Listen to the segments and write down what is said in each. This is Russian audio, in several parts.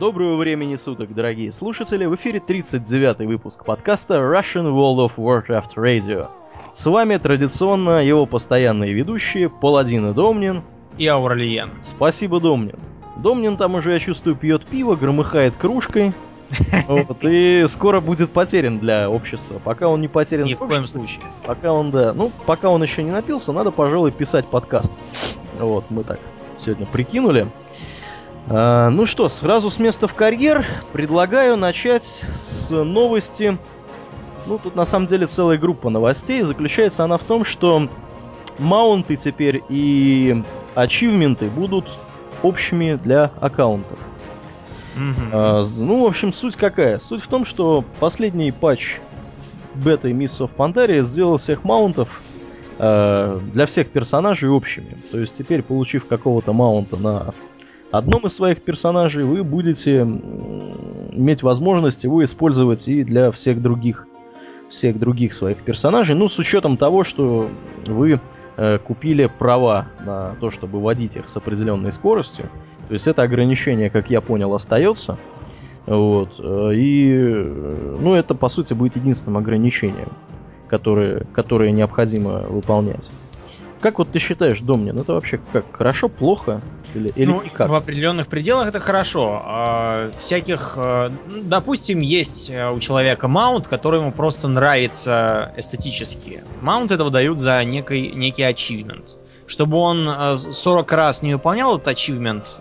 Доброго времени суток, дорогие слушатели! В эфире 39-й выпуск подкаста Russian World of Warcraft Radio. С вами традиционно его постоянные ведущие Паладин и Домнин. И Аурлиен. Спасибо, Домнин. Домнин там уже, я чувствую, пьет пиво, громыхает кружкой. Вот, и скоро будет потерян для общества. Пока он не потерян ни в коем случае. Пока он еще не напился, надо, пожалуй, писать подкаст. Вот, мы так сегодня прикинули. Ну что, сразу с места в карьер. Предлагаю начать с новости. Ну, тут на самом деле целая группа новостей. Заключается она в том, что маунты теперь и ачивменты будут общими для аккаунтов. Mm-hmm. Ну, в общем, суть какая? Суть в том, что последний патч беты Mists of Pandaria сделал всех маунтов для всех персонажей общими. То есть теперь, получив какого-то маунта на одном из своих персонажей, вы будете иметь возможность его использовать и для всех других своих персонажей. Ну, с учетом того, что вы купили права на то, чтобы водить их с определенной скоростью. То есть это ограничение, как я понял, остается. Вот. И, ну, это, по сути, будет единственным ограничением, которое необходимо выполнять. Как вот ты считаешь, Домнин, это вообще как? Хорошо, плохо? Или как? В определенных пределах это хорошо. Допустим, есть у человека маунт, который ему просто нравится эстетически. Маунт этого дают за некий ачивмент. Чтобы он 40 раз не выполнял этот ачивмент,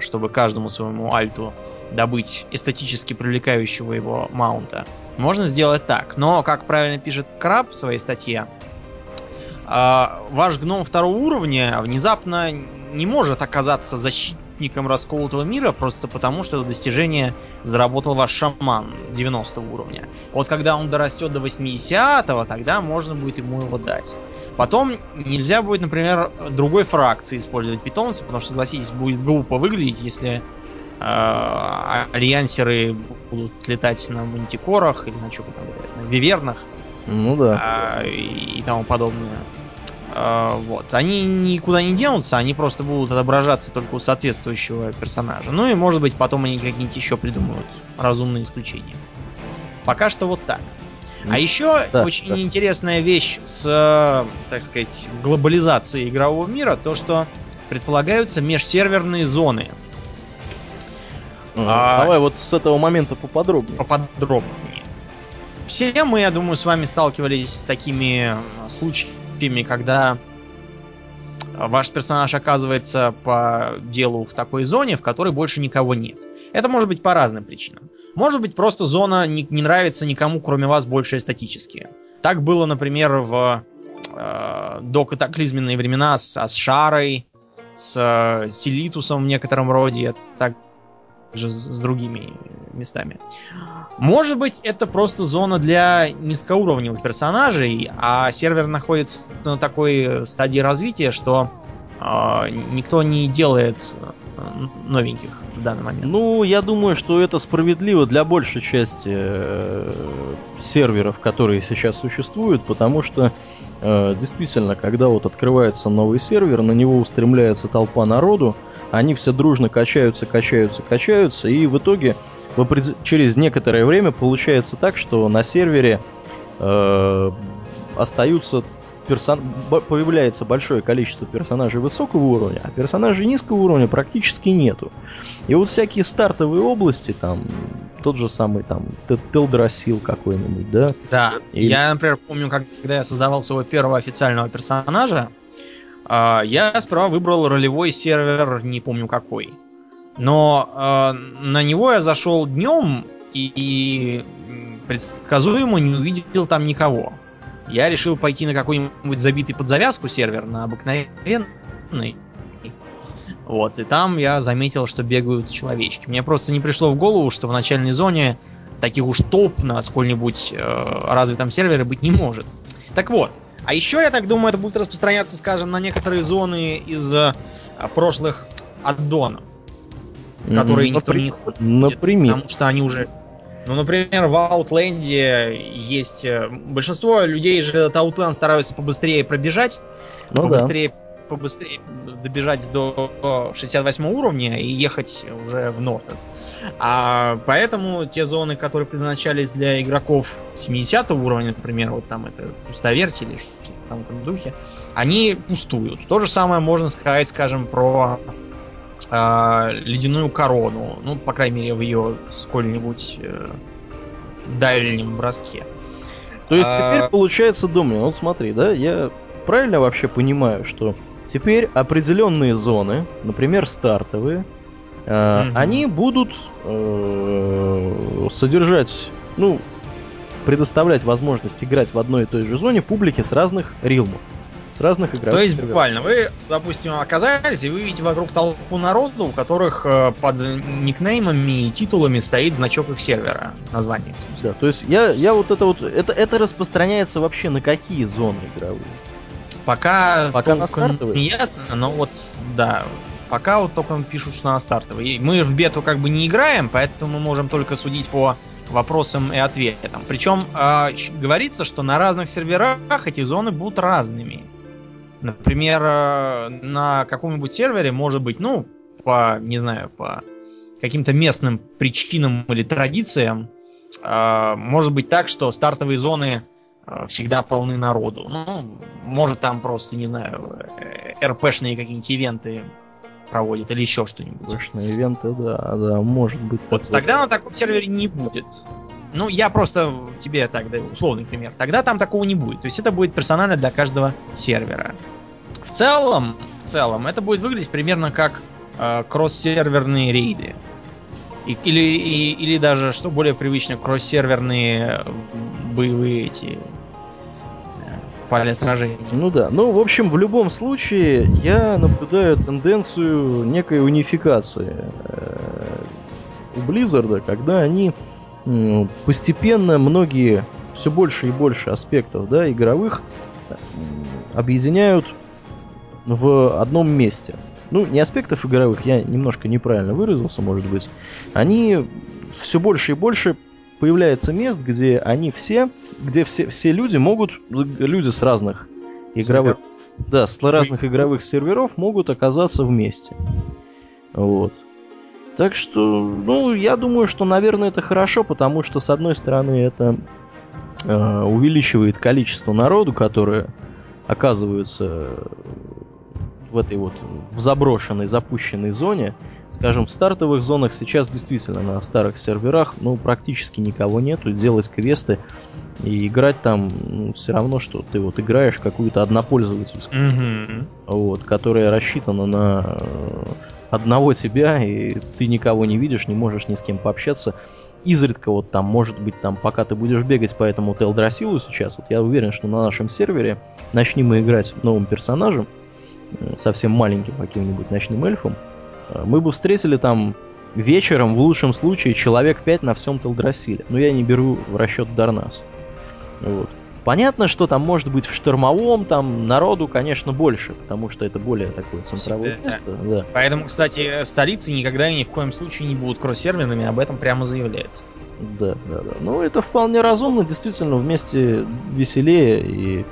чтобы каждому своему альту добыть эстетически привлекающего его маунта, можно сделать так. Но, как правильно пишет Краб в своей статье, ваш гном второго уровня внезапно не может оказаться защитником расколотого мира просто потому, что это достижение заработал ваш шаман 90 уровня. Вот когда он дорастет до 80-го, тогда можно будет ему его дать. Потом нельзя будет, например, другой фракции использовать питомцев, потому что, согласитесь, будет глупо выглядеть, если альянсеры будут летать на мантикорах или на вивернах. Ну да. И тому подобное. Вот. Они никуда не денутся, они просто будут отображаться только у соответствующего персонажа. Ну и, может быть, потом они какие-нибудь еще придумают разумные исключения. Пока что вот так. А еще очень интересная вещь с, так сказать, глобализацией игрового мира, то, что предполагаются межсерверные зоны. Давай вот с этого момента поподробнее. Все мы, я думаю, с вами сталкивались с такими случаями, когда ваш персонаж оказывается по делу в такой зоне, в которой больше никого нет. Это может быть по разным причинам. Может быть, просто зона не нравится никому, кроме вас, больше эстетически. Так было, например, в докатаклизменные времена с Ашарой, с Силитусом в некотором роде, так же с другими местами. Может быть, это просто зона для низкоуровневых персонажей, а сервер находится на такой стадии развития, что никто не делает новеньких в данный момент. Ну, я думаю, что это справедливо для большей части серверов, которые сейчас существуют, потому что действительно, когда вот открывается новый сервер, на него устремляется толпа народу, они все дружно качаются, и в итоге через некоторое время получается так, что на сервере появляется большое количество персонажей высокого уровня, а персонажей низкого уровня практически нету. И вот всякие стартовые области, там тот же самый Телдрасил какой-нибудь, да? Да. Или... Я, например, помню, когда я создавал своего первого официального персонажа, я сперва выбрал ролевой сервер, не помню какой. Но на него я зашел днем и предсказуемо не увидел там никого. Я решил пойти на какой-нибудь забитый под завязку сервер, на обыкновенный. Вот, и там я заметил, что бегают человечки. Мне просто не пришло в голову, что в начальной зоне таких уж толп на сколь-нибудь развитом сервере быть не может. Так вот, а еще, я так думаю, это будет распространяться, скажем, на некоторые зоны из прошлых аддонов, в которые никто не ходит. Например? Потому что они уже... Ну, например, в Аутленде есть... Большинство людей же этот Аутленд стараются побыстрее пробежать, побыстрее побыстрее добежать до 68 уровня и ехать уже в Нортон. А поэтому те зоны, которые предназначались для игроков 70 уровня, например, вот там это Пустовертили или что-то там в этом духе, они пустуют. То же самое можно сказать, скажем, про Ледяную корону. Ну, по крайней мере, в ее сколь-нибудь дальнем броске. То есть теперь получается, думаю, вот смотри, да, я правильно вообще понимаю, что теперь определенные зоны, например, стартовые, они будут содержать, ну, предоставлять возможность играть в одной и той же зоне публике с разных рилмов, с разных игроков. То есть буквально вы, допустим, оказались, и вы видите вокруг толпу народу, у которых под никнеймами и титулами стоит значок их сервера, название. Да, то есть я вот это вот... Это распространяется вообще на какие зоны игровые? Пока на стартовые? Не ясно, но вот, да... Пока вот только пишут, что она стартовая. Мы в бету как бы не играем, поэтому мы можем только судить по вопросам и ответам. Причем говорится, что на разных серверах эти зоны будут разными. Например, на каком-нибудь сервере может быть, ну, по, не знаю, по каким-то местным причинам или традициям, может быть так, что стартовые зоны всегда полны народу. Ну, может там просто, не знаю, РПшные какие-нибудь ивенты проводит или еще что-нибудь. Точно, ивенты, да, может быть. Вот такое. Тогда на таком сервере не будет. Ну, я просто тебе так даю условный пример. Тогда там такого не будет. То есть это будет персонально для каждого сервера. В целом это будет выглядеть примерно как кросс-серверные рейды. Или даже, что более привычно, кросс-серверные боевые эти... поля сражений. Ну да. Ну, в общем, в любом случае, я наблюдаю тенденцию некой унификации у Blizzard, когда они постепенно многие все больше и больше аспектов, да, игровых объединяют в одном месте. Ну, не аспектов игровых, я немножко неправильно выразился, может быть. Они все больше и больше... Появляется мест, где они все, где все люди могут, люди с разных игровых, да, с разных игровых серверов могут оказаться вместе. Вот. Так что, ну, я думаю, что, наверное, это хорошо, потому что, с одной стороны, это увеличивает количество народу, которые оказываются в этой вот в заброшенной, запущенной зоне. Скажем, в стартовых зонах сейчас действительно на старых серверах, ну, практически никого нету, делать квесты и играть там, ну, все равно, что ты вот играешь какую-то однопользовательскую, вот, которая рассчитана на одного тебя, и ты никого не видишь, не можешь ни с кем пообщаться. Изредка вот там, может быть, там, пока ты будешь бегать по этому Телдрасилу сейчас, вот я уверен, что на нашем сервере начни мы играть новым персонажем, совсем маленьким каким-нибудь ночным эльфом, мы бы встретили там вечером, в лучшем случае, человек 5 на всем Телдрасиле. Но я не беру в расчет Дарнас. Вот. Понятно, что там может быть в Штормовом, там народу, конечно, больше, потому что это более такое центровое место. Да. Поэтому, кстати, столицы никогда и ни в коем случае не будут кросс-серверными, об этом прямо заявляется. Да. Ну, это вполне разумно, действительно, вместе веселее, и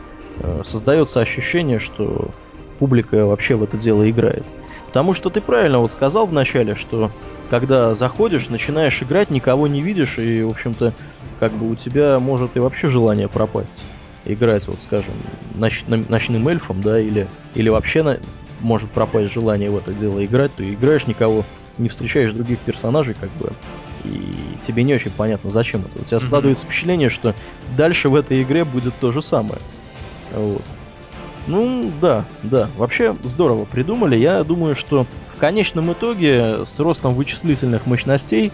создается ощущение, что публика вообще в это дело играет. Потому что ты правильно вот сказал вначале, что когда заходишь, начинаешь играть, никого не видишь, и, в общем-то, как бы у тебя может и вообще желание пропасть. Играть, вот, скажем, ночным эльфом, да, или вообще может пропасть желание в это дело играть, ты играешь, никого не встречаешь, других персонажей, как бы, и тебе не очень понятно, зачем это. У тебя складывается впечатление, что дальше в этой игре будет то же самое. Вот. Ну, да. Вообще здорово придумали. Я думаю, что в конечном итоге с ростом вычислительных мощностей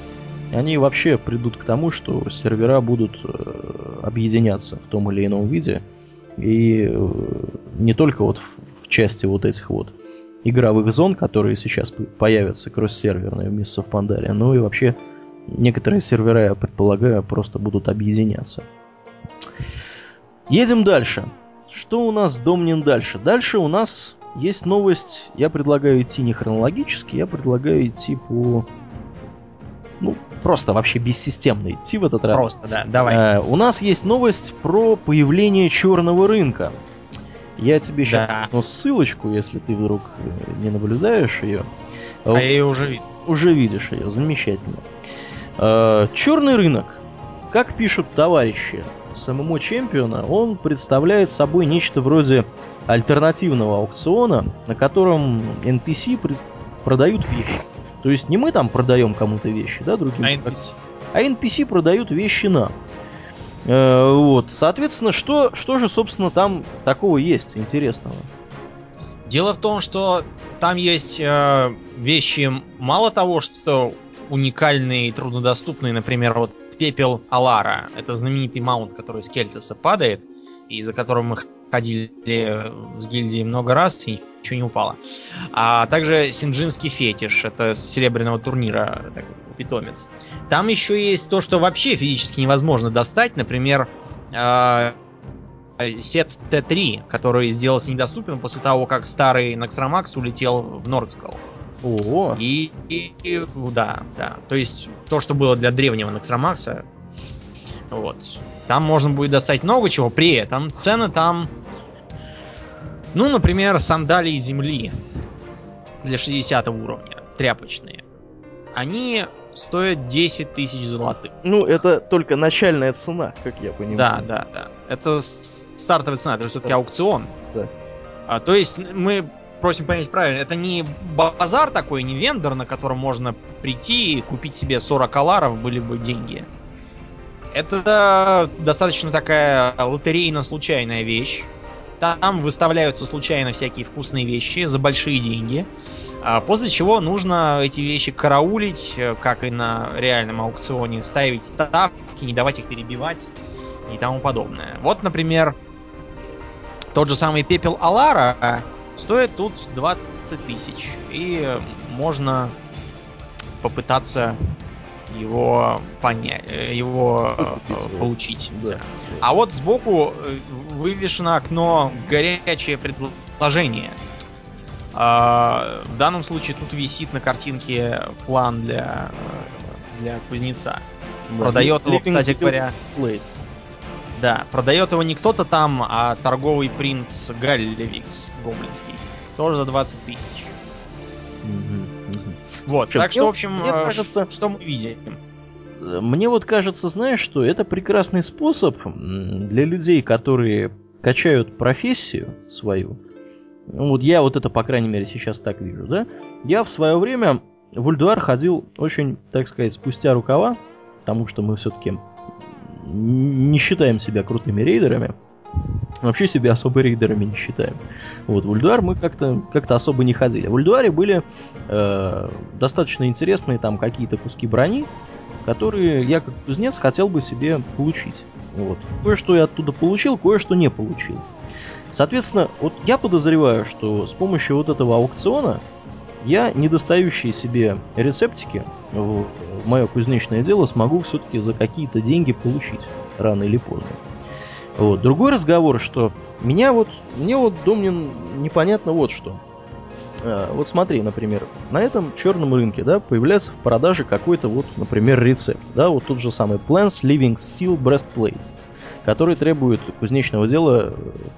они вообще придут к тому, что сервера будут объединяться в том или ином виде. И не только вот в части вот этих вот игровых зон, которые сейчас появятся, кросс-серверные в Mists of Pandaria, но и вообще некоторые сервера, я предполагаю, просто будут объединяться. Едем дальше. Что у нас, Домнин, дальше? Дальше у нас есть новость. Я предлагаю идти не хронологически, я предлагаю идти по... Ну, просто вообще бессистемно идти в этот раз. Просто, да, давай. У нас есть новость про появление черного рынка. Я тебе сейчас дам ссылочку, если ты вдруг не наблюдаешь ее. А я ее уже видел. Уже видишь ее, замечательно. Черный рынок. Как пишут товарищи с ММО Чемпиона, он представляет собой нечто вроде альтернативного аукциона, на котором NPC продают вещи. То есть не мы там продаем кому-то вещи, да, другим. А NPC продают вещи нам. Вот. Соответственно, что же, собственно, там такого есть интересного? Дело в том, что там есть вещи мало того, что уникальные и труднодоступные, например, вот Пепел Алара. Это знаменитый маунт, который из Кельтеса падает, и за которым мы ходили с гильдией много раз, и ничего не упало. А также синджинский фетиш, это с серебряного турнира такой питомец. Там еще есть то, что вообще физически невозможно достать, например, сет Т3, который сделался недоступен после того, как старый Наксрамакс улетел в Нордскал. Ого! И да. То есть то, что было для древнего Наксрамакса, вот. Там можно будет достать много чего, при этом цены там, ну, например, сандалии земли для 60 уровня, тряпочные. Они стоят 10 тысяч золотых. Ну, это только начальная цена, как я понимаю. Да. Это стартовая цена, это все-таки аукцион. Да. То есть мы просим понять правильно, это не базар такой, не вендор, на котором можно прийти и купить себе 40 аларов, были бы деньги. Это достаточно такая лотерейно-случайная вещь. Там выставляются случайно всякие вкусные вещи за большие деньги. После чего нужно эти вещи караулить, как и на реальном аукционе, ставить ставки, не давать их перебивать и тому подобное. Вот, например, тот же самый Пепел Алара стоит тут 20 тысяч. И можно попытаться его получить. Да. А вот сбоку вывешено окно «Горячее предложение». В данном случае тут висит на картинке план для кузнеца. Продает его, кстати говоря... Да, продает его не кто-то там, а торговый принц Галлевикс гоблинский. Тоже за 20 тысяч. Вот, так что, в общем, мне кажется, что мы видим. Мне вот кажется, знаешь что, это прекрасный способ для людей, которые качают профессию свою. Вот я вот это, по крайней мере, сейчас так вижу, да. Я в свое время в Ульдуар ходил очень, так сказать, спустя рукава, потому что мы все-таки не считаем себя крутыми рейдерами. Вообще себя особо рейдерами не считаем. Вот, в Ульдуар мы как-то особо не ходили. В Ульдуаре были достаточно интересные там какие-то куски брони, которые я как кузнец хотел бы себе получить. Вот. Кое-что я оттуда получил, кое-что не получил. Соответственно, вот я подозреваю, что с помощью вот этого аукциона я недостающие себе рецептики в мое кузнечное дело смогу все-таки за какие-то деньги получить рано или поздно. Вот. Другой разговор, что мне Домнин непонятно вот что. Вот смотри, например, на этом черном рынке, да, появляется в продаже какой-то вот, например, рецепт, да, вот тот же самый Plants Living Steel Breastplate, который требует кузнечного дела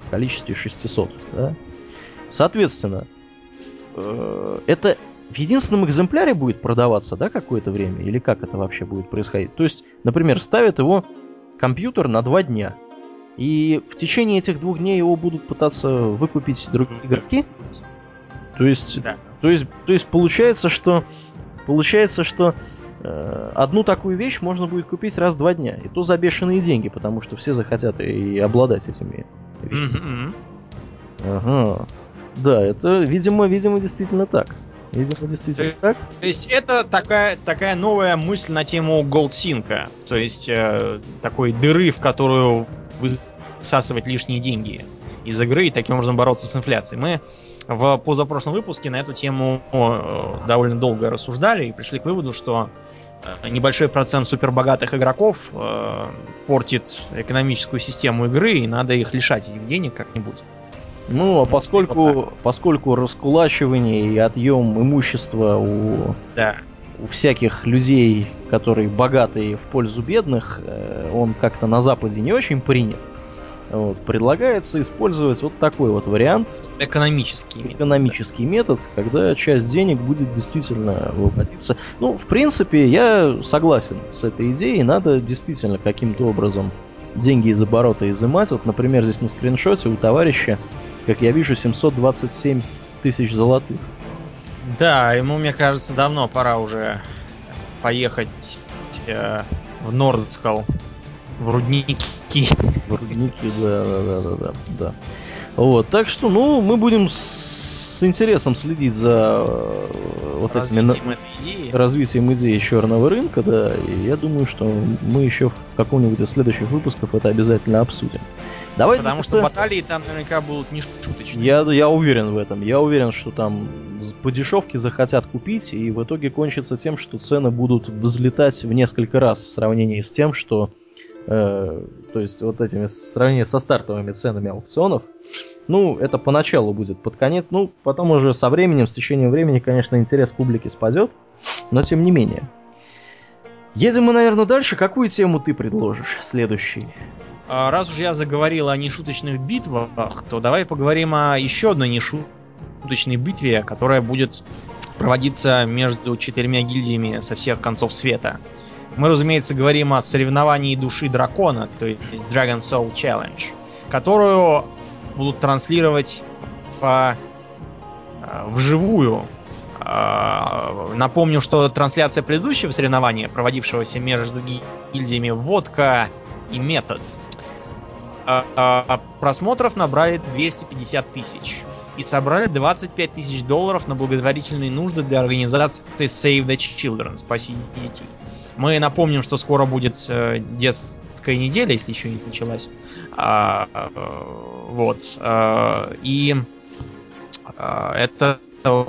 в количестве 600, да. Соответственно, это в единственном экземпляре будет продаваться, да, какое-то время, или как это вообще будет происходить? То есть, например, ставят его компьютер на 2 дня. И в течение этих 2 дней его будут пытаться выкупить другие игроки. То есть получается, что одну такую вещь можно будет купить раз в 2 дня. И то за бешеные деньги, потому что все захотят и обладать этими вещами. Ага. Да, это, видимо, действительно так. То есть это такая новая мысль на тему голдсинка. То есть такой дыры, в которую высасывать лишние деньги из игры и таким образом бороться с инфляцией. Мы в позапрошлом выпуске на эту тему довольно долго рассуждали и пришли к выводу, что небольшой процент супербогатых игроков портит экономическую систему игры, и надо их лишать этих денег как-нибудь. Ну, а поскольку раскулачивание и отъем имущества у всяких людей, которые богатые в пользу бедных, он как-то на Западе не очень принят, Вот, предлагается использовать вот такой вот вариант. Экономический метод, когда часть денег будет действительно выводиться. Ну, в принципе, я согласен с этой идеей. Надо действительно каким-то образом деньги из оборота изымать. Вот, например, здесь на скриншоте у товарища, как я вижу, 727 тысяч золотых. Да, ему, мне кажется, давно пора уже поехать в Нордскал. В рудники. Да. Вот, так что, ну, мы будем с интересом следить за вот развитием идеи черного рынка, да, и я думаю, что мы еще в каком-нибудь из следующих выпусков это обязательно обсудим. Давай. Потому что баталии там наверняка будут не шуточные. Я уверен в этом. Я уверен, что там по дешевке захотят купить, и в итоге кончится тем, что цены будут взлетать в несколько раз в сравнении с тем, что... то есть вот этими сравнение со стартовыми ценами аукционов. Ну, это поначалу будет, под конец. Ну, потом уже со временем, с течением времени, конечно, интерес публики спадет. Но тем не менее. Едем мы, наверное, дальше. Какую тему ты предложишь следующей? Раз уж я заговорил о нешуточных битвах, то давай поговорим о еще одной нешуточной битве, которая будет проводиться между четырьмя гильдиями со всех концов света. Мы, разумеется, говорим о соревновании души дракона, то есть Dragon Soul Challenge, которую будут транслировать вживую. Напомню, что трансляция предыдущего соревнования, проводившегося между гильдиями Водка и Метод, просмотров набрали 250 тысяч и собрали 25 тысяч долларов на благотворительные нужды для организации Save the Children, спасите детей. Мы напомним, что скоро будет детская неделя, если еще не началась. Это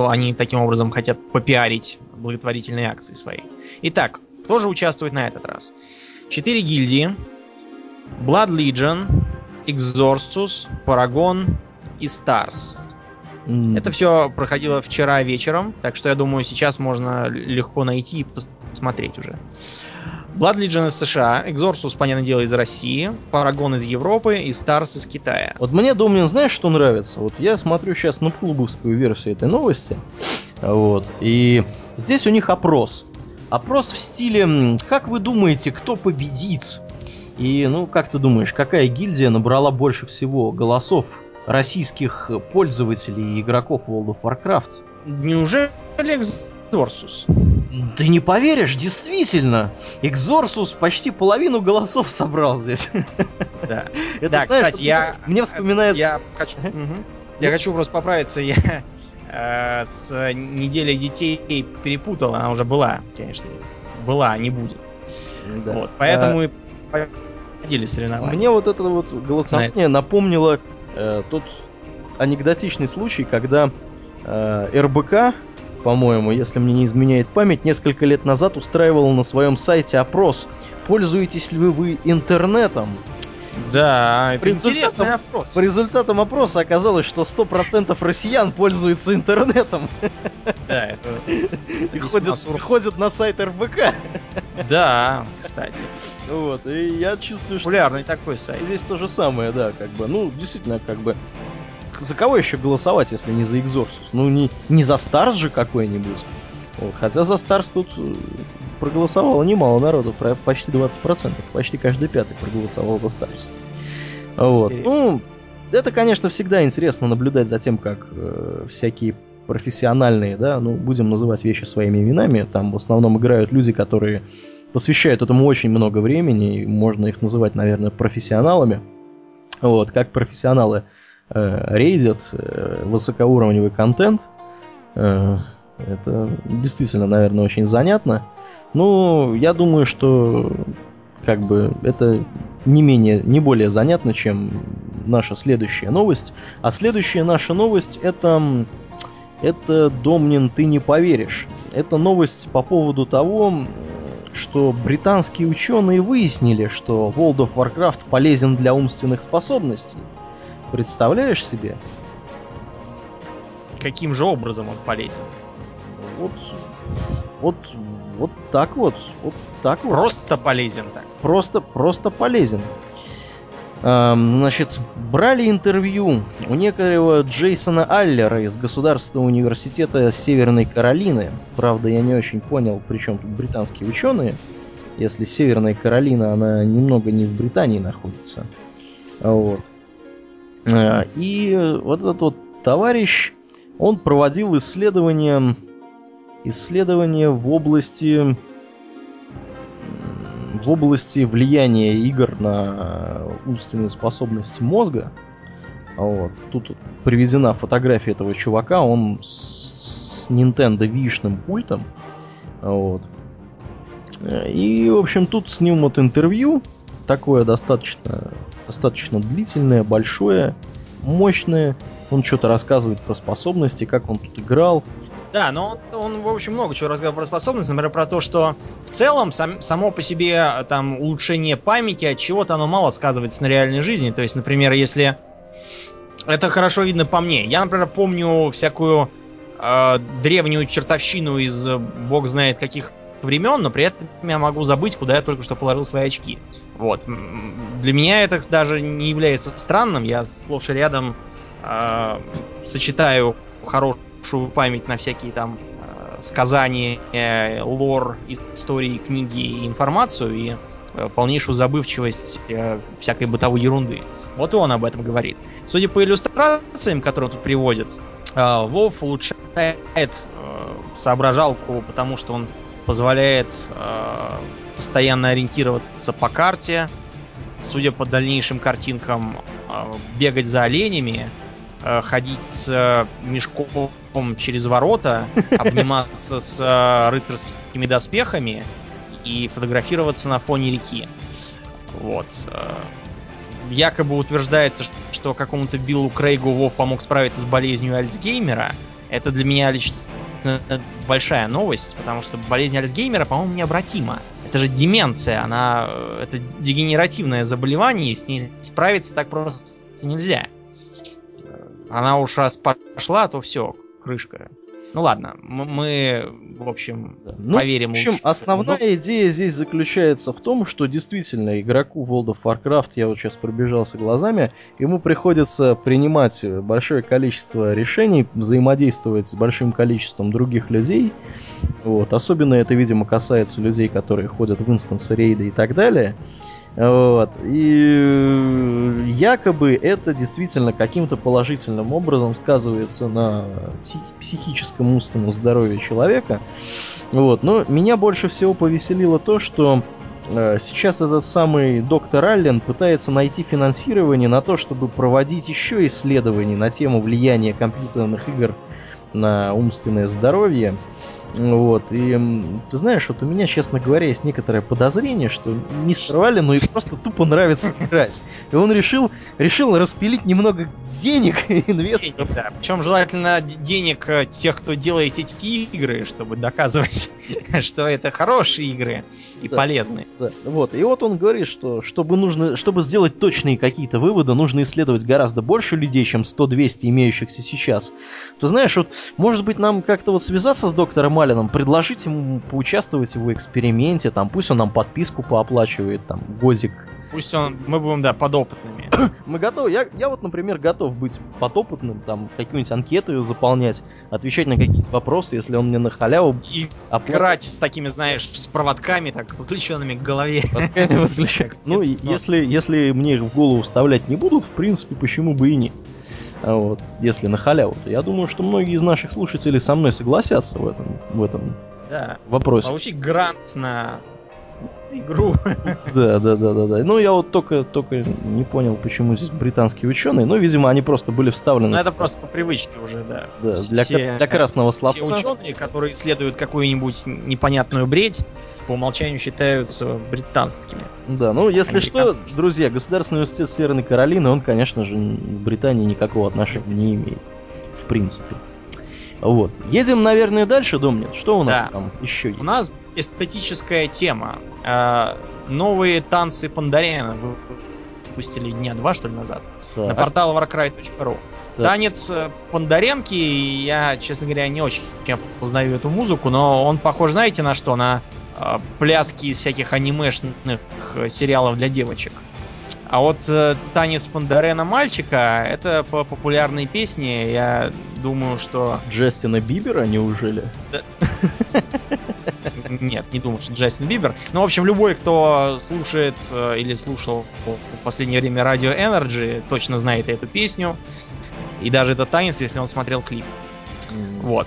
они таким образом хотят попиарить благотворительные акции свои. Итак, кто же участвует на этот раз? 4 гильдии: Blood Legion, Exorsus, Paragon и Stars. Это все проходило вчера вечером, так что, я думаю, сейчас можно легко найти и посмотреть уже. Blood Legion из США, Exorsus, понятное дело, из России, Paragon из Европы и Stars из Китая. Вот мне, Домнин, знаешь, что нравится? Вот я смотрю сейчас на клубовскую версию этой новости, вот, и здесь у них опрос. Опрос в стиле «Как вы думаете, кто победит?» И, ну, как ты думаешь, какая гильдия набрала больше всего голосов российских пользователей и игроков World of Warcraft? Неужели Exorsus? Ты не поверишь, действительно! Exorsus почти половину голосов собрал здесь. Да, это, да, знаешь, кстати, я... Мне вспоминается... Я хочу просто поправиться, я с неделей детей перепутал, она уже была, конечно. Была, не будет. Да. Вот, поэтому и проходили соревнования. Мне вот это вот голосование напомнило... тот анекдотичный случай, когда РБК, по-моему, если мне не изменяет память, несколько лет назад устраивал на своем сайте опрос: пользуетесь ли вы интернетом? Да, это интересный опрос. По результатам опроса оказалось, что 100% россиян пользуются интернетом. Да, это... Ходят на сайт РБК. Да, кстати. Вот, и я чувствую, что... Популярный такой сайт. Здесь то же самое, да, как бы. Ну, действительно, как бы... За кого еще голосовать, если не за Exorsus? Ну, не за Stars же какой-нибудь. Вот, хотя за Stars тут проголосовало немало народу, почти 20%, почти каждый пятый проголосовал за Stars. Вот. Ну, это, конечно, всегда интересно наблюдать за тем, как всякие профессиональные, да, ну, будем называть вещи своими именами, там в основном играют люди, которые посвящают этому очень много времени, и можно их называть, наверное, профессионалами. Вот, как профессионалы рейдят высокоуровневый контент, это действительно, наверное, очень занятно. Но я думаю, что как бы это не более занятно, чем наша следующая новость. А следующая наша новость — это, Домнин, ты не поверишь. Это новость по поводу того, что британские ученые выяснили, что World of Warcraft полезен для умственных способностей. Представляешь себе? Каким же образом он полезен? Вот так вот. Просто полезен так. Просто полезен. Значит, брали интервью у некоего Джейсона Аллера из Государственного университета Северной Каролины. Правда, я не очень понял, при чем тут британские ученые, если Северная Каролина, она немного не в Британии находится. Вот. И вот этот вот товарищ, он проводил исследования в области влияния игр на умственные способности мозга. Вот. Тут приведена фотография этого чувака. Он с Nintendo Wii-шным пультом. Вот. И, в общем, тут с ним вот интервью. Такое достаточно длительное, большое, мощное. Он что-то рассказывает про способности, как он тут играл. Да, но он, в общем, много чего рассказывал про способности, например, про то, что в целом само по себе там улучшение памяти от чего-то оно мало сказывается на реальной жизни. То есть, например, если... Это хорошо видно по мне. Я, например, помню всякую древнюю чертовщину из бог знает каких времен, но при этом я могу забыть, куда я только что положил свои очки. Вот. Для меня это даже не является странным. Я сплошь и рядом сочетаю хорошую память на всякие там сказания, лор, истории, книги и информацию, и полнейшую забывчивость всякой бытовой ерунды. Вот и он об этом говорит. Судя по иллюстрациям, которые тут приводят, Вов улучшает соображалку, потому что он позволяет постоянно ориентироваться по карте, судя по дальнейшим картинкам, бегать за оленями, ходить с мешком через ворота, обниматься с рыцарскими доспехами и фотографироваться на фоне реки. Вот. Якобы утверждается, что какому-то Биллу Крейгу Вов помог справиться с болезнью Альцгеймера. Это для меня лично большая новость, потому что болезнь Альцгеймера, по-моему, необратима. Это же деменция, это дегенеративное заболевание, и с ней справиться так просто нельзя. Она уж раз пошла, то все, крышка. Ну ладно, мы, в общем, поверим. В общем, основная идея здесь заключается в том, что действительно игроку World of Warcraft, я вот сейчас пробежался глазами, ему приходится принимать большое количество решений, взаимодействовать с большим количеством других людей. Вот. Особенно это, видимо, касается людей, которые ходят в инстансы, рейды и так далее. Вот. И якобы это действительно каким-то положительным образом сказывается на психическом умственном здоровье человека. Вот. Но меня больше всего повеселило то, что сейчас этот самый доктор Аллен пытается найти финансирование на то, чтобы проводить еще исследования на тему влияния компьютерных игр на умственное здоровье. Вот, и ты знаешь, вот у меня, честно говоря, есть некоторое подозрение, что мистеру Аллену и просто тупо нравится играть. И он решил распилить немного денег инвесторов. Да, причем желательно денег тех, кто делает эти игры, чтобы доказывать, что это хорошие игры и да, полезные. Да. Вот, и вот он говорит, что чтобы сделать точные какие-то выводы, нужно исследовать гораздо больше людей, чем 100-200 имеющихся сейчас. Ты знаешь, вот, может быть, нам как-то вот связаться с доктором Алленом, предложить ему поучаствовать в его эксперименте, там, пусть он нам подписку пооплачивает, там, годик. Пусть мы будем, да, подопытными. Мы готовы, я вот, например, готов быть подопытным, там, какие-нибудь анкеты заполнять, отвечать на какие-то вопросы, если он мне на халяву... И играть с такими, знаешь, с проводками, так, подключенными к голове. Ну, если мне их в голову вставлять не будут, в принципе, почему бы и нет. Вот, если на халяву, то я думаю, что многие из наших слушателей со мной согласятся в этом да, вопросе. Получить грант на игру. Да. Ну, я вот только не понял, почему здесь британские ученые. Ну, видимо, они просто были вставлены. Ну, это просто по привычке уже, да. Да, для красного словца. Все ученые, которые исследуют какую-нибудь непонятную бредь, по умолчанию считаются британскими. Да, ну, если что, друзья, Государственный университет Северной Каролины, он, конечно же, в Британии никакого отношения не имеет. В принципе. Вот. Едем, наверное, дальше, Домнин. Что у нас там еще есть? У нас эстетическая тема. Новые танцы Пандариена выпустили дня два, что ли, назад. Так. На портал rwrpod.ru. Танец Пандаренки, я, честно говоря, не очень познаю эту музыку, но он похож, знаете, на что? На пляски из всяких анимешных сериалов для девочек. А вот танец Пандарена мальчика, это по популярной песне, я думаю, что... Джастина Бибера, неужели? Нет, не думаю, что Джастин Бибер. Ну, в общем, любой, кто слушает или слушал в последнее время радио Energy, точно знает эту песню. И даже этот танец, если он смотрел клип. Вот.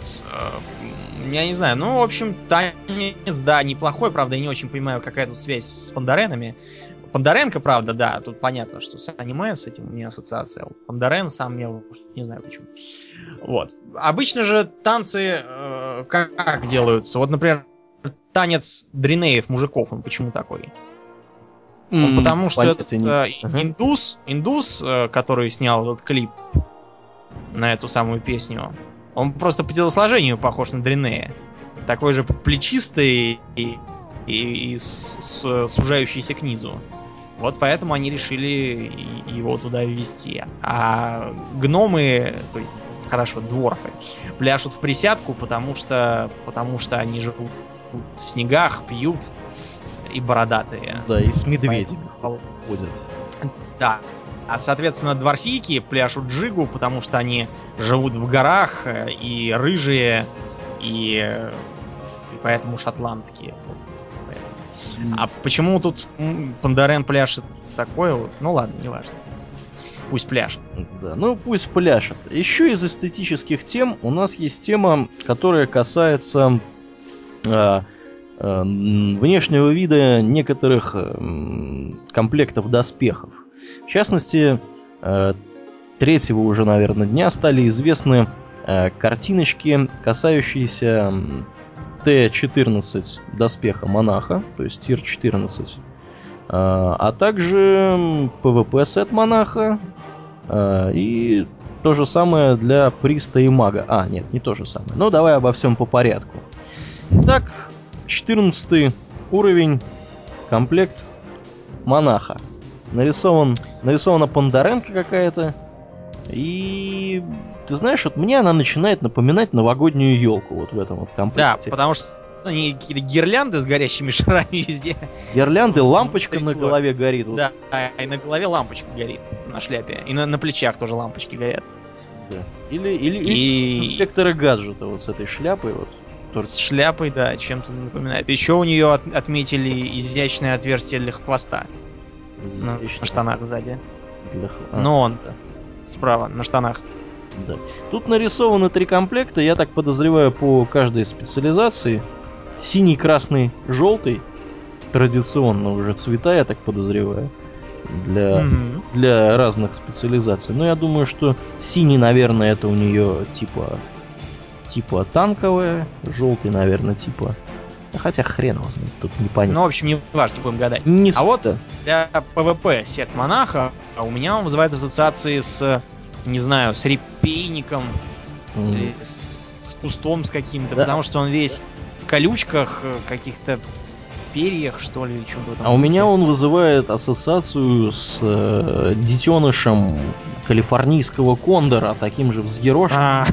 Я не знаю. Ну, в общем, танец, да, неплохой. Правда, я не очень понимаю, какая тут связь с Пандаренами. Пандаренко, правда, да, тут понятно, что с аниме, с этим у меня ассоциация. Пандарен сам, я не знаю почему. Вот. Обычно же танцы как делаются? Вот, например, танец дринеев, мужиков, он почему такой? Он потому что этот индус, который снял этот клип на эту самую песню, он просто по телосложению похож на дринея. Такой же плечистый и сужающийся к низу. Вот поэтому они решили его туда ввести. А гномы, то есть, хорошо, дворфы, пляшут в присядку, потому что они живут в снегах, пьют и бородатые. Да, и с медведями ходят. Да. А, соответственно, дворфийки пляшут джигу, потому что они живут в горах и рыжие, и поэтому шотландки. А почему тут Пандарен пляшет такое? Ну ладно, не важно. Пусть пляшет. Да, ну пусть пляшет. Еще из эстетических тем у нас есть тема, которая касается внешнего вида некоторых комплектов доспехов. В частности, третьего уже, наверное, дня стали известны картиночки, касающиеся Т-14 доспеха монаха, то есть тир 14, а также ПВП сет монаха и то же самое для приста и мага. А, нет, не то же самое. Но давай обо всем по порядку. Итак, 14 уровень, комплект монаха. Нарисована Пандаренка какая-то. И ты знаешь, вот мне она начинает напоминать новогоднюю елку вот в этом вот комплекте. Да, потому что они какие-то гирлянды с горящими шарами везде. Гирлянды, лампочка трясло. На голове горит. Да, и на голове лампочка горит на шляпе. И на плечах тоже лампочки горят. Да. Или инспектора гаджета вот с этой шляпой вот. С шляпой, да, чем-то напоминает. Еще у нее отметили изящное отверстие для хвоста. На штанах сзади. Но он да. Справа, на штанах. Да. Тут нарисованы 3 комплекта, я так подозреваю, по каждой специализации. Синий, красный, желтый. Традиционно уже цвета, я так подозреваю. Для разных специализаций. Но я думаю, что синий, наверное, это у нее типа танковая. Желтый, наверное, типа... Хотя хрен его знает, тут непонятно. Ну, в общем, не важно, не будем гадать. А вот для ПВП сет монаха у меня он вызывает ассоциации с, не знаю, с репейником, или с кустом с каким-то, да. Потому что он весь в колючках, каких-то перьях, что ли, или чем-то там. А у меня он вызывает ассоциацию с детенышем калифорнийского кондора, таким же взъерошенным.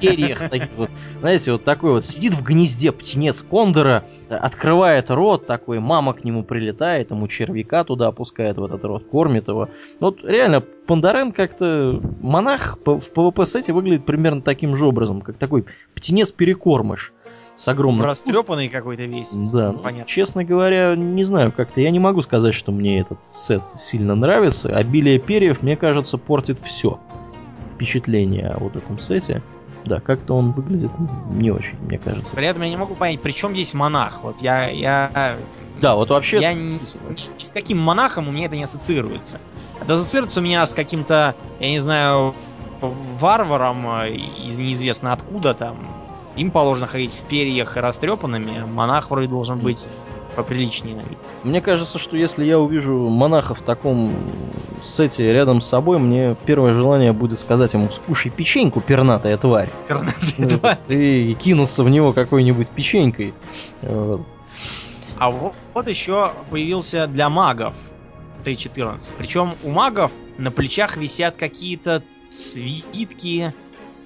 Перьях таких вот. Знаете, вот такой вот сидит в гнезде птенец кондора, открывает рот такой, мама к нему прилетает, ему червяка туда опускает в этот рот, кормит его. Вот реально, Пандарен как-то, монах в ПВП-сете выглядит примерно таким же образом, как такой птенец-перекормыш с огромным... Растрепанный какой-то весь. Да, понятно. Честно говоря, не знаю, как-то я не могу сказать, что мне этот сет сильно нравится. Обилие перьев, мне кажется, портит все впечатление о вот этом сете. Да, как-то он выглядит не очень, мне кажется. При этом я не могу понять, при чем здесь монах? Вот я... Да, вот вообще... Я ни с каким монахом у меня это не ассоциируется. Это ассоциируется у меня с каким-то, я не знаю, варваром из неизвестно откуда там. Им положено ходить в перьях и растрепанными, а монах вроде должен быть поприличнее. Мне кажется, что если я увижу монаха в таком сете рядом с собой, мне первое желание будет сказать ему: скушай печеньку, пернатая тварь. Пернатая тварь. И кинуться в него какой-нибудь печенькой. Вот. А вот еще появился для магов Т-14. Причем у магов на плечах висят какие-то свитки.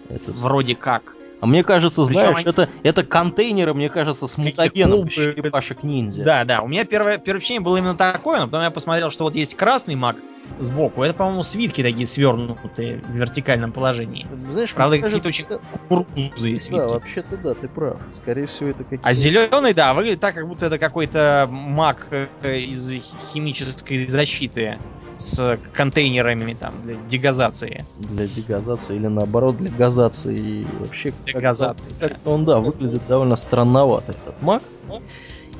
Это... Вроде как. А мне кажется, знаешь, они... это контейнеры, мне кажется, с мутагеном черепашек-ниндзя. Да, да, у меня первое впечатление было именно такое, но потом я посмотрел, что вот есть красный маг сбоку, это, по-моему, свитки такие свернутые в вертикальном положении. Знаешь, правда, какие-то очень кургузые свитки. Да, вообще-то да, ты прав. Скорее всего, это какие-то... А зеленый, да, выглядит так, как будто это какой-то маг из химической защиты с контейнерами там для дегазации. Для дегазации или наоборот для газации. И вообще дегазации. Как-то он, да, выглядит довольно странновато, этот маг.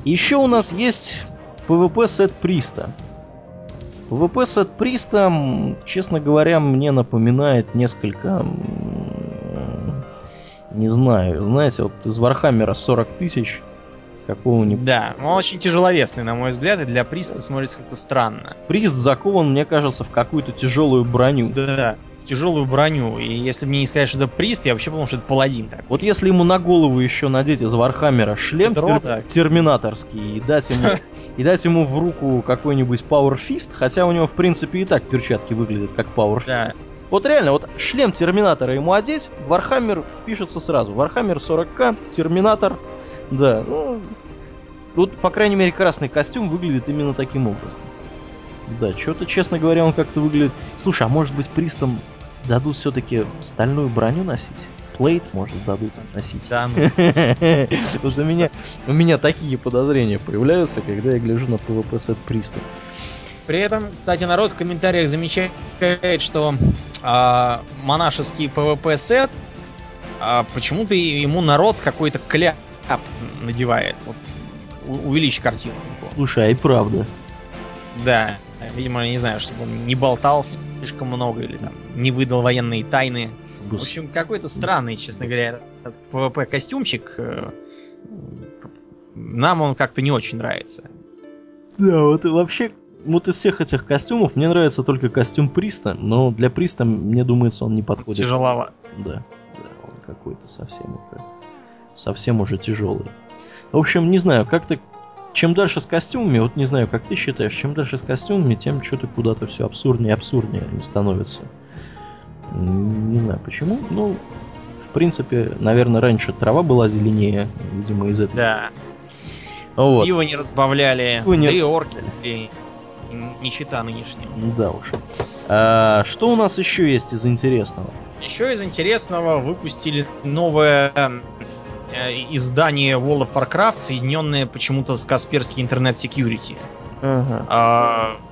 Еще у нас есть PvP-сет Приста. PvP-сет Приста, честно говоря, мне напоминает несколько... Не знаю, знаете, вот из Warhammer 40 000 какого-нибудь. Да, он очень тяжеловесный, на мой взгляд, и для Приста смотрится как-то странно. Прист закован, мне кажется, в какую-то тяжелую броню. Да, в тяжелую броню. И если мне не сказать, что это Прист, я вообще подумал, что это паладин. Так. Вот если ему на голову еще надеть из Вархаммера шлем терминаторский и дать ему в руку какой-нибудь пауэрфист, хотя у него, в принципе, и так перчатки выглядят как пауэрфист. Вот реально, вот шлем терминатора ему одеть, Вархаммер пишется сразу. Вархаммер 40К, терминатор. Да, ну, тут, по крайней мере, красный костюм выглядит именно таким образом. Да, что-то, честно говоря, он как-то выглядит... Слушай, а может быть, Пристам дадут все-таки стальную броню носить? Плейт, может, дадут носить? Да, ну... У меня такие подозрения появляются, когда я гляжу на PvP-сет Пристам. При этом, кстати, народ в комментариях замечает, что монашеский PvP-сет, почему-то ему народ какой-то кляп надевает. Вот, увеличь картинку. Слушай, и правда. Да. Видимо, не знаю, чтобы он не болтал слишком много или там не выдал военные тайны. В общем, какой-то странный, честно говоря, этот ПВП-костюмчик. Нам он как-то не очень нравится. Да, вот вообще, вот из всех этих костюмов мне нравится только костюм Приста, но для Приста, мне думается, он не подходит. Тяжеловат. Да, да, он какой-то совсем уже тяжелый. В общем, не знаю, как-то... Чем дальше с костюмами, вот не знаю, как ты считаешь, чем дальше с костюмами, тем что-то куда-то все абсурднее и абсурднее становится. Не знаю почему, но... В принципе, наверное, раньше трава была зеленее, видимо, из этого. Да. Вот. Пиво не разбавляли, да и орки, и не чита нынешним. Да уж. А что у нас еще есть из интересного? Еще из интересного выпустили новое... издание World of Warcraft, соединенное почему-то с Касперский интернет-секьюрити.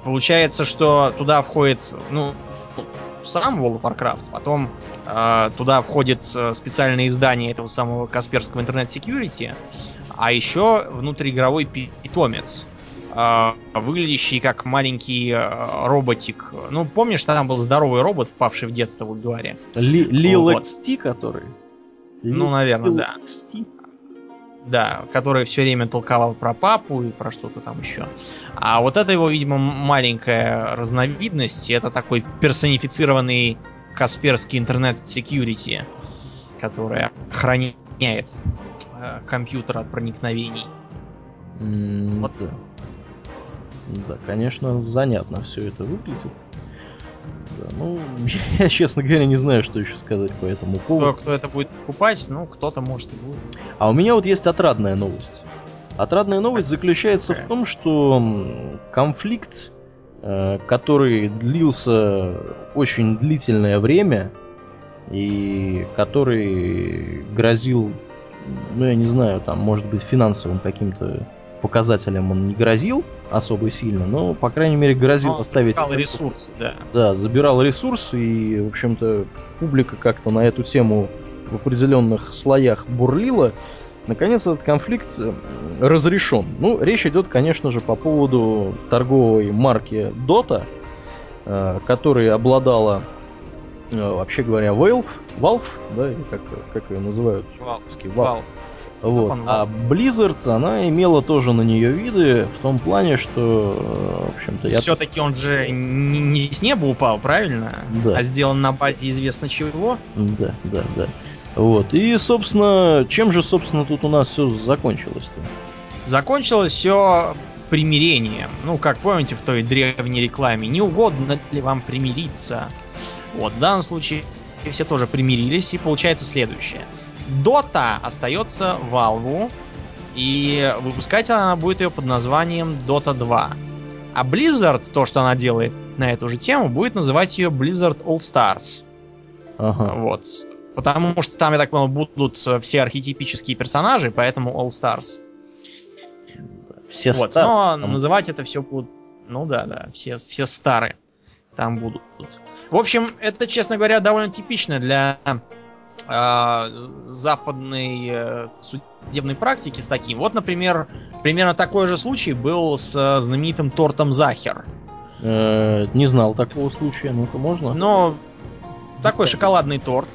Получается, что туда входит, ну, сам World of Warcraft, потом туда входит специальное издание этого самого Касперского интернет-секьюрити, а еще внутриигровой питомец, выглядящий как маленький роботик. Ну, помнишь, там был здоровый робот, впавший в детство в Ульдуаре? Лил XT, который... Ну, наверное, да. Да, который все время толковал про папу и про что-то там еще. А вот это его, видимо, маленькая разновидность. Это такой персонифицированный Касперский интернет-секьюрити, который охраняет компьютер от проникновений. Вот. Да. Да, конечно, занятно все это выглядит. Да, ну, я, честно говоря, не знаю, что еще сказать по этому поводу. Кто это будет покупать, ну, кто-то может и будет. А у меня вот есть отрадная новость. Отрадная новость заключается в том, что конфликт, который длился очень длительное время, и который грозил, ну, я не знаю, там, может быть, финансовым каким-то показателям он не грозил особо сильно, но, по крайней мере, грозил оставить... Забирал ресурсы, да. Да, забирал ресурсы, и, в общем-то, публика как-то на эту тему в определенных слоях бурлила. Наконец, этот конфликт разрешен. Ну, речь идет, конечно же, по поводу торговой марки Dota, которой обладала, вообще говоря, Valve, да, как ее называют? Valve. Вот. А Blizzard, она имела тоже на нее виды, в том плане, что, в общем-то, я... Все-таки он же не с неба упал, правильно? Да. А сделан на базе известно чего. Да, да, да. Вот. И, собственно, чем же, собственно, тут у нас все закончилось-то? Закончилось все примирением. Ну, как помните в той древней рекламе, не угодно ли вам примириться? Вот, в данном случае все тоже примирились, и получается следующее. Дота остается Valve, и выпускать она будет ее под названием Dota 2. А Blizzard, то, что она делает на эту же тему, будет называть ее Blizzard All Stars. Ага. Вот. Потому что там, я так понял, будут все архетипические персонажи, поэтому All Stars. Все вот. Но называть это все будут... Ну да, все стары там будут. В общем, это, честно говоря, довольно типично для западной судебной практики с таким. Вот, например, примерно такой же случай был с знаменитым тортом Захер. Не знал такого случая, ну-ка можно? Но такой шоколадный торт.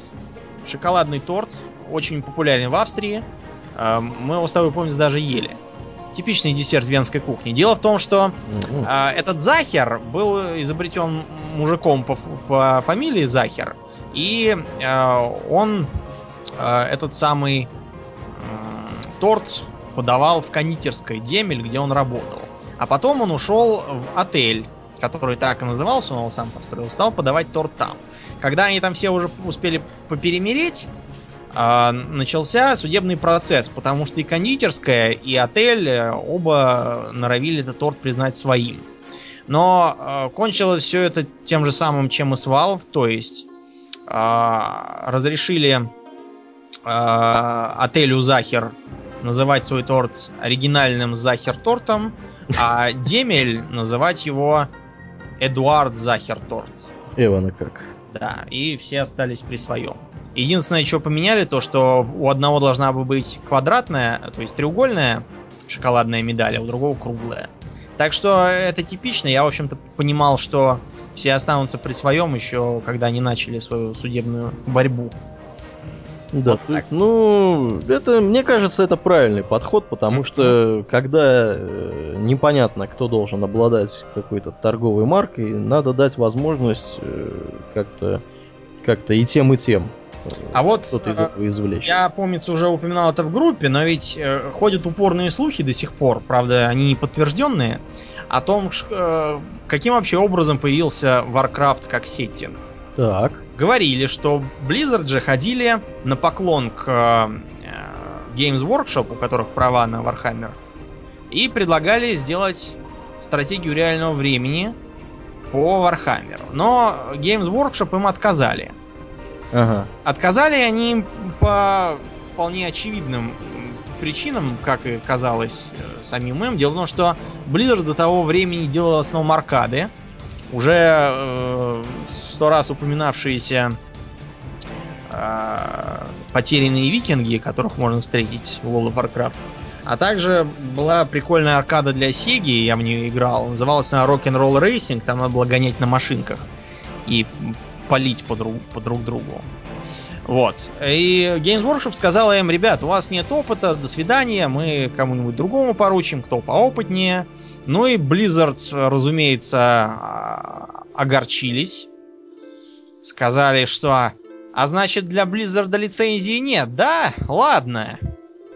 Шоколадный торт, очень популярен в Австрии. Мы его с тобой, помню, даже ели. Типичный десерт венской кухни. Дело в том, что этот Захер был изобретен мужиком по фамилии Захер. И он этот самый торт подавал в кондитерской Демель, где он работал. А потом он ушел в отель, который так и назывался, он его сам построил, стал подавать торт там. Когда они там все уже успели поперемереть, начался судебный процесс, потому что и кондитерская, и отель оба норовили этот торт признать своим. Но кончилось все это тем же самым, чем и с Valve, то есть разрешили отелю Захер называть свой торт оригинальным Захер-тортом, а Демель называть его Эдуард Захер-торт. Эвана как. Да, и все остались при своем. Единственное, что поменяли, то, что у одного должна быть квадратная, то есть треугольная шоколадная медаль, а у другого круглая. Так что это типично. Я, в общем-то, понимал, что все останутся при своем еще, когда они начали свою судебную борьбу. Да, вот то есть, ну, это, мне кажется, это правильный подход, потому что когда непонятно, кто должен обладать какой-то торговой маркой, надо дать возможность как-то и тем, и тем. А вот я, помнится, уже упоминал это в группе, но ведь ходят упорные слухи до сих пор, правда, они не подтвержденные, о том, каким вообще образом появился Warcraft как сеттинг. Так. Говорили, что Blizzard же ходили на поклон к Games Workshop, у которых права на Warhammer, и предлагали сделать стратегию реального времени по Warhammer. Но Games Workshop им отказали. Ага. Отказали они по вполне очевидным причинам, как и казалось самим им. Дело в том, что Blizzard до того времени делала в основном аркады, уже 100 раз упоминавшиеся потерянные викинги, которых можно встретить в World of Warcraft. А также была прикольная аркада для Сеги, я в нее играл, называлась она Rock'n'Roll Racing, там надо было гонять на машинках и палить по друг другу. Вот. И Games Workshop сказала им: ребят, у вас нет опыта, до свидания, мы кому-нибудь другому поручим, кто поопытнее. Ну и Blizzard, разумеется, огорчились. Сказали, что... А значит, для Blizzard лицензии нет, да? Ладно.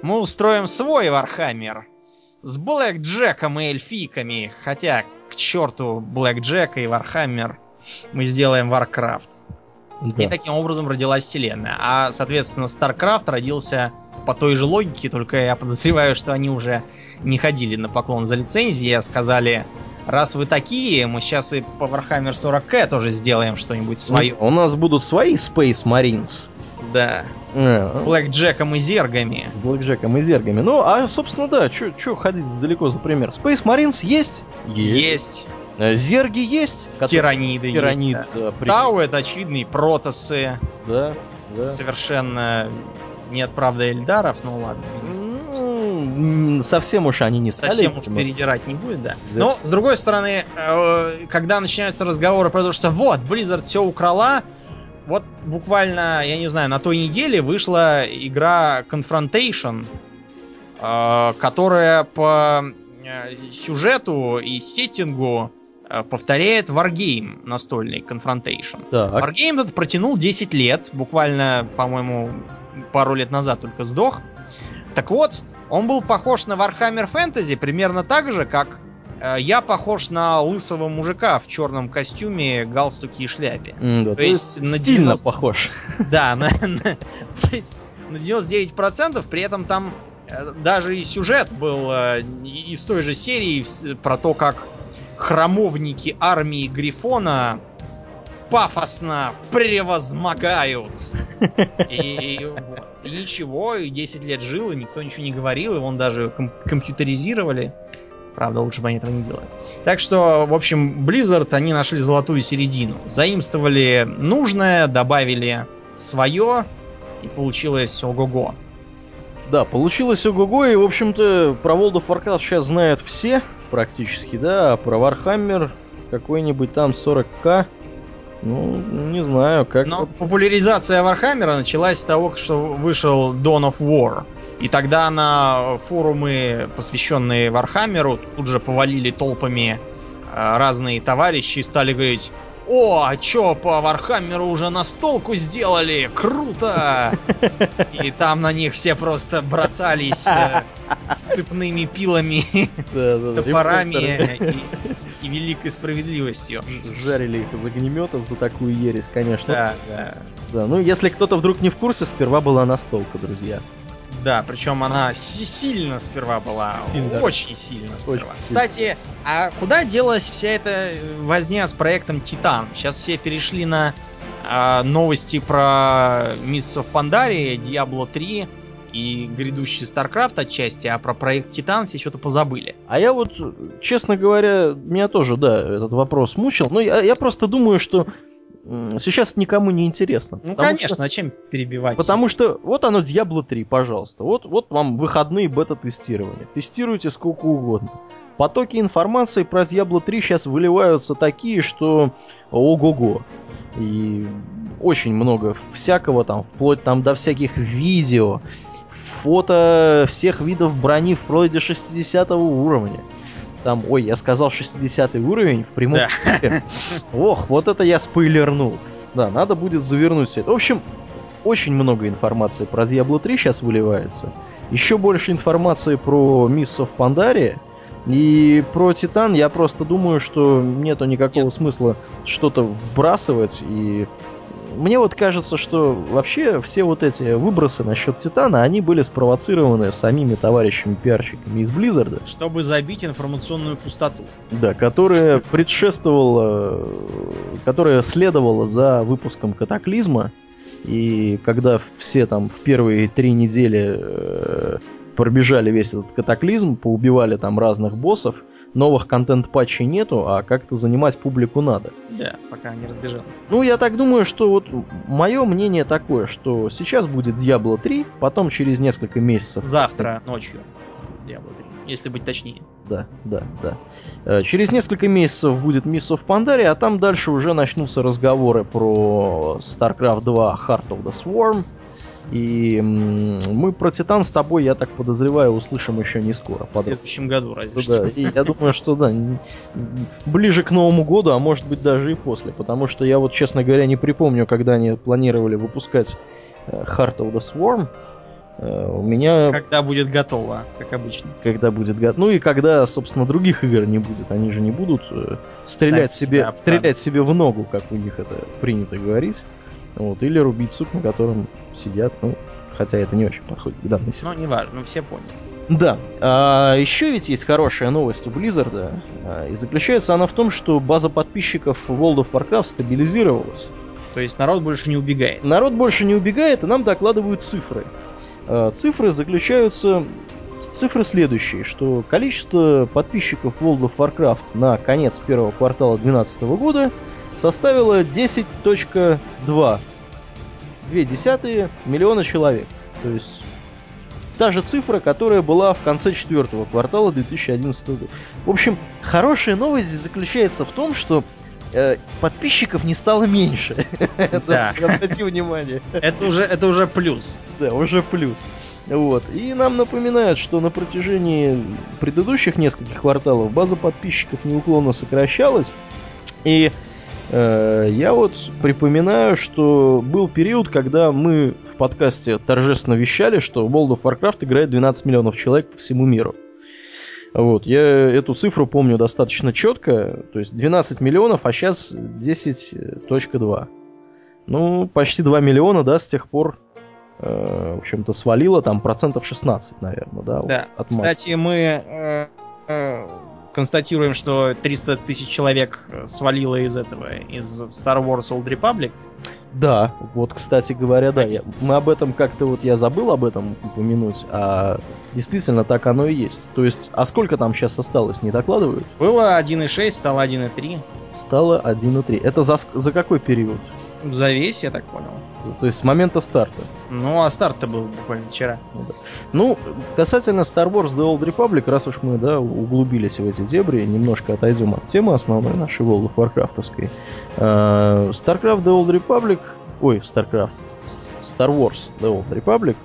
Мы устроим свой Warhammer. С блэкджеком и эльфийками. Хотя, к черту блэкджек и Warhammer. Мы сделаем Warcraft. Да. И таким образом родилась вселенная. А, соответственно, Starcraft родился по той же логике, только я подозреваю, что они уже не ходили на поклон за лицензии, а сказали: раз вы такие, мы сейчас и по Warhammer 40K тоже сделаем что-нибудь свое. У нас будут свои Space Marines. Да. С блэкджеком и зергами. С блэкджеком и зергами. Ну, а, собственно, да, чё ходить далеко за пример? Space Marines есть? Есть. Зерги есть. Тираниды есть, да. Тау — это очевидные протосы. Да, да. Совершенно нет, правда, эльдаров, ну ладно. Ну, совсем уж они не стали. Совсем уж передирать не будет, да. Но, с другой стороны, когда начинаются разговоры про то, что вот, Blizzard все украла, вот буквально, я не знаю, на той неделе вышла игра Confrontation, которая по сюжету и сеттингу повторяет Wargame настольный, Confrontation. Так. Wargame этот протянул 10 лет, буквально, по-моему, пару лет назад только сдох. Так вот, он был похож на Warhammer Fantasy примерно так же, как я похож на лысого мужика в черном костюме, галстуке и шляпе. Да, то есть стильно похож. Да, то есть на 99%, при этом там даже и сюжет был из той же серии про то, как храмовники армии Грифона пафосно превозмогают. И ничего, 10 лет жил, и никто ничего не говорил, и он даже компьютеризировали. Правда, лучше бы они этого не делали. Так что, в общем, Blizzard, они нашли золотую середину. Заимствовали нужное, добавили свое, и получилось ого-го. Да, получилось ого-го, и, в общем-то, про World of Warcraft сейчас знают все, практически, да, а про Warhammer какой-нибудь там 40К, ну, не знаю, как... Но популяризация Warhammer началась с того, что вышел Dawn of War, и тогда на форумы, посвященные Warhammer'у, тут же повалили толпами разные товарищи и стали говорить: «О, а чё, по Вархаммеру уже настолку сделали? Круто!» И там на них все просто бросались с цепными пилами, топорами и великой справедливостью. Жарили их из огнеметов за такую ересь, конечно. Да. Ну, если кто-то вдруг не в курсе, сперва была настолка, друзья. Да, причем она сильно сперва была. Очень сильно сперва. Кстати, а куда делась вся эта возня с проектом Титан? Сейчас все перешли на новости про Mists of Pandaria, Диабло 3 и грядущий Старкрафт отчасти, а про проект Титан все что-то позабыли. А я вот, честно говоря, меня тоже, да, этот вопрос мучил. Но я просто думаю, что сейчас никому не интересно. Ну, конечно, зачем перебивать? Потому что вот оно, Diablo 3, пожалуйста. Вот вам выходные бета-тестирования. Тестируйте сколько угодно. Потоки информации про Diablo 3 сейчас выливаются такие, что ого-го. И очень много всякого там, вплоть там до всяких видео, фото всех видов брони вплоть до 60 уровня. Там, ой, я сказал 60 уровень в прямом эфире. Ох, вот это я спойлернул. Да, надо будет завернуть все это. В общем, очень много информации про Diablo 3 сейчас выливается. Еще больше информации про Mists of Pandaria. И про Титан я просто думаю, что нету никакого смысла что-то вбрасывать. И мне вот кажется, что вообще все вот эти выбросы насчет Титана, они были спровоцированы самими товарищами-пиарщиками из Близзарда. Чтобы забить информационную пустоту. Да, которая предшествовала, которая следовала за выпуском Катаклизма. И когда все там в первые 3 недели пробежали весь этот Катаклизм, поубивали там разных боссов, новых контент-патчей нету, а как-то занимать публику надо. Да, пока не разбежалось. Ну, я так думаю, что вот мое мнение такое, что сейчас будет Diablo 3, потом через несколько месяцев... Завтра ночью Diablo 3, если быть точнее. Да. Через несколько месяцев будет Mists of Pandaria, а там дальше уже начнутся разговоры про StarCraft 2 Heart of the Swarm. И мы про Титан с тобой, я так подозреваю, услышим еще не скоро. В следующем году, разве что. Да, и я думаю, что да, ближе к Новому году, а может быть даже и после. Потому что я вот, честно говоря, не припомню, когда они планировали выпускать Heart of the Swarm. У меня... Когда будет готово, как обычно. Когда будет готово. Ну и когда, собственно, других игр не будет. Они же не будут стрелять себе в ногу, как у них это принято говорить. Вот, или рубить сук, на котором сидят, ну, хотя это не очень подходит к данной ситуации. Ну, неважно, мы все поняли. Да. А еще ведь есть хорошая новость у Blizzard, и заключается она в том, что база подписчиков World of Warcraft стабилизировалась. То есть народ больше не убегает. Народ больше не убегает, и нам докладывают цифры. Цифры следующие, что количество подписчиков World of Warcraft на конец первого квартала 2012 года составило 10.2 миллиона человек. То есть та же цифра, которая была в конце четвертого квартала 2011 года. В общем, хорошая новость здесь заключается в том, что подписчиков не стало меньше. Да. Обрати внимание. Это уже плюс. Да, уже плюс. Вот. И нам напоминают, что на протяжении предыдущих нескольких кварталов база подписчиков неуклонно сокращалась. И я вот припоминаю, что был период, когда мы в подкасте торжественно вещали, что в World of Warcraft играет 12 миллионов человек по всему миру. Вот, я эту цифру помню достаточно четко, то есть 12 миллионов, а сейчас 10.2. Ну, почти 2 миллиона, да, с тех пор, в общем-то, свалило там 16%, наверное, да? Да. От Кстати, мы констатируем, что 300 тысяч человек свалило из этого, из Star Wars Old Republic. Да, вот, кстати говоря, да, мы об этом как-то, вот я забыл об этом упомянуть, а действительно так оно и есть. То есть, а сколько там сейчас осталось, не докладывают? Было 1,6, стало 1,3. Стало 1,3. Это за какой период? За весь, я так понял. То есть с момента старта. Ну, а старт-то был буквально вчера. Ну, да. Ну, касательно Star Wars The Old Republic, раз уж мы, да, углубились в эти дебри, немножко отойдем от темы основной нашей World of Warcraft'овской. Starcraft The Old Republic... Ой, Starcraft. Star Wars The Old Republic.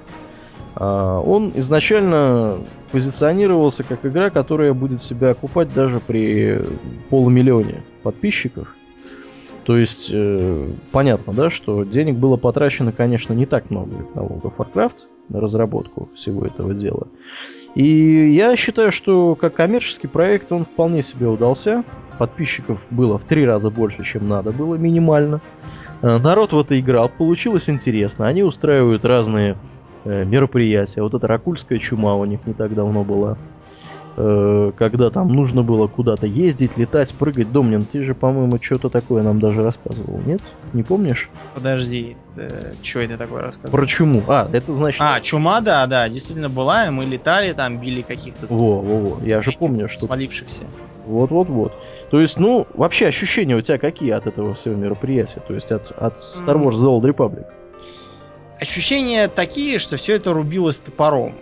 Он изначально позиционировался как игра, которая будет себя окупать даже при 500 000 подписчиков. То есть, понятно, да, что денег было потрачено, конечно, не так много на World of Warcraft, на разработку всего этого дела. И я считаю, что как коммерческий проект он вполне себе удался. Подписчиков было в 3 раза больше, чем надо было, минимально. Народ в это играл, получилось интересно. Они устраивают разные мероприятия. Вот эта ракульская чума у них не так давно была. Когда там нужно было куда-то ездить, летать, прыгать. Домнин, ты же, по-моему, что-то такое нам даже рассказывал, нет? Не помнишь? Подожди, что это такое рассказывал? Про чуму. А, это значит... А, чума, да, да, действительно была, и мы летали, там били каких-то... Во-во-во, я же помню, что... Свалившихся. Вот-вот-вот. То есть, ну, вообще ощущения у тебя какие от этого всего мероприятия? То есть от Star Wars The Old Republic? Ощущения такие, что все это рубилось топором.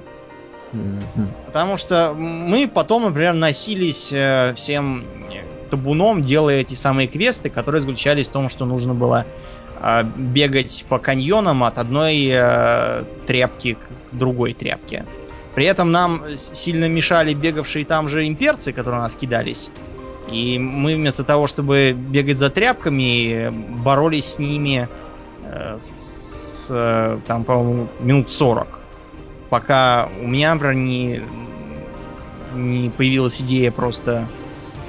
Потому что мы потом, например, носились всем табуном, делая эти самые квесты, которые заключались в том, что нужно было бегать по каньонам от одной тряпки к другой тряпке. При этом нам сильно мешали бегавшие там же имперцы, которые у нас кидались. И мы вместо того, чтобы бегать за тряпками, боролись с ними там, по-моему, минут 40. Пока у меня, например, не появилась идея просто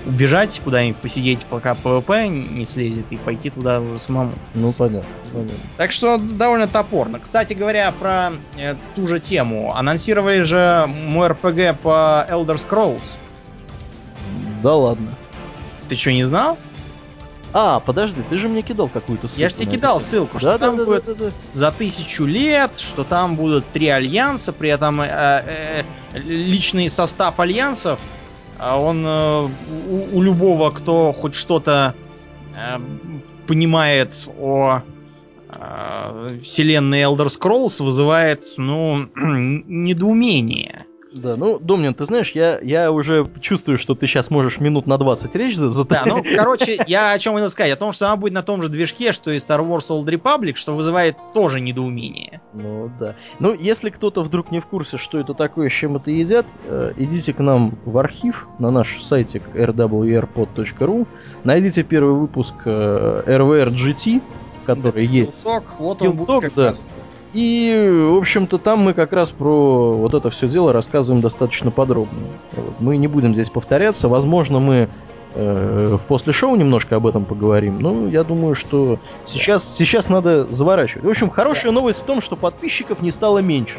убежать куда-нибудь, посидеть, пока ПВП не слезет, и пойти туда самому. Ну, понятно. Так что довольно топорно. Кстати говоря, про ту же тему. Анонсировали же мой РПГ по Elder Scrolls. Да ладно. Ты что, не знал? А, подожди, ты же мне кидал какую-то ссылку. Я же тебе кидал ссылку, что там будет за 1000 лет, что там будут 3 альянса, при этом личный состав альянсов, он у любого, кто хоть что-то понимает о вселенной Elder Scrolls, вызывает, ну, недоумение. Да, ну, Домнин, ты знаешь, я уже чувствую, что ты сейчас можешь минут на 20 речь затратить. Да, ну, короче, я о чем хотел сказать. О том, что она будет на том же движке, что и Star Wars Old Republic, что вызывает тоже недоумение. Ну, да. Ну, если кто-то вдруг не в курсе, что это такое, с чем это едят, идите к нам в архив на наш сайтик rwrpod.ru, найдите первый выпуск RWRGT, который да, есть. Килток, вот он будет как раз... И, в общем-то, там мы как раз про вот это все дело рассказываем достаточно подробно. Мы не будем здесь повторяться. Возможно, мы в после шоу немножко об этом поговорим. Но я думаю, что сейчас надо заворачивать. В общем, хорошая новость в том, что подписчиков не стало меньше.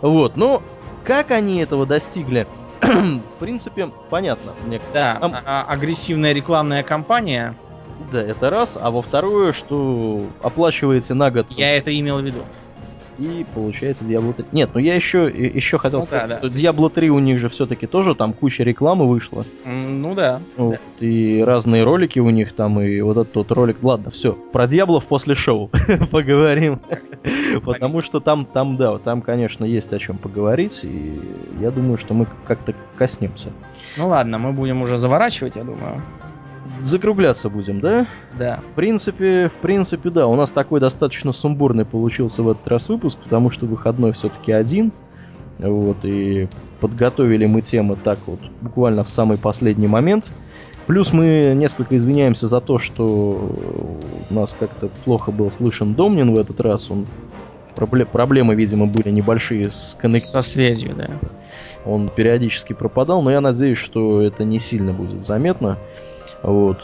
Вот. Но как они этого достигли, в принципе, понятно. Да, там... агрессивная рекламная кампания... Да, это раз, а во-вторых, что оплачиваете на год... Я это имел в виду. И получается Диабло 3. Нет, ну я еще хотел сказать, да, что Диабло 3 у них же все-таки тоже там куча рекламы вышла. Ну да. Вот, да. И разные ролики у них там, и вот этот тот ролик. Ладно, все, про Диаблов после шоу поговорим. Потому что там, да, там, конечно, есть о чем поговорить, и я думаю, что мы как-то коснемся. Ну ладно, мы будем уже заворачивать, я думаю. Закругляться будем, да? Да. В принципе, да. У нас такой достаточно сумбурный получился в этот раз выпуск, потому что выходной все-таки один. Вот, и подготовили мы темы так вот, буквально в самый последний момент. Плюс мы несколько извиняемся за то, что у нас как-то плохо был слышен Домнин в этот раз. Он... Проблемы, видимо, были небольшие с со связью, да. Он периодически пропадал, но я надеюсь, что это не сильно будет заметно. Вот.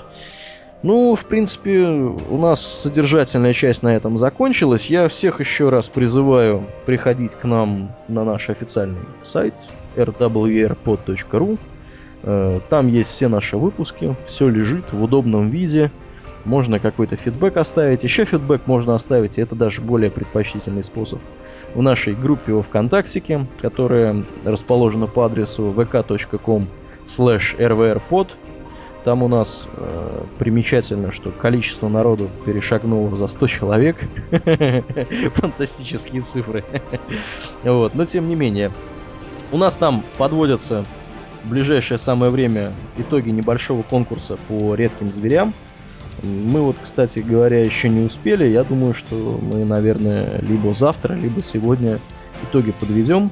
Ну, в принципе, у нас содержательная часть на этом закончилась. Я всех еще раз призываю приходить к нам на наш официальный сайт rwrpod.ru. Там есть все наши выпуски, все лежит в удобном виде. Можно какой-то фидбэк оставить. Еще фидбэк можно оставить, и это даже более предпочтительный способ. В нашей группе во ВКонтактике, которая расположена по адресу vk.com/rwrpod. Там у нас примечательно, что количество народу перешагнуло за 100 человек. Фантастические цифры. Вот. Но тем не менее, у нас там подводятся в ближайшее самое время итоги небольшого конкурса по редким зверям. Мы вот, кстати говоря, еще не успели. Я думаю, что мы, наверное, либо завтра, либо сегодня итоги подведем.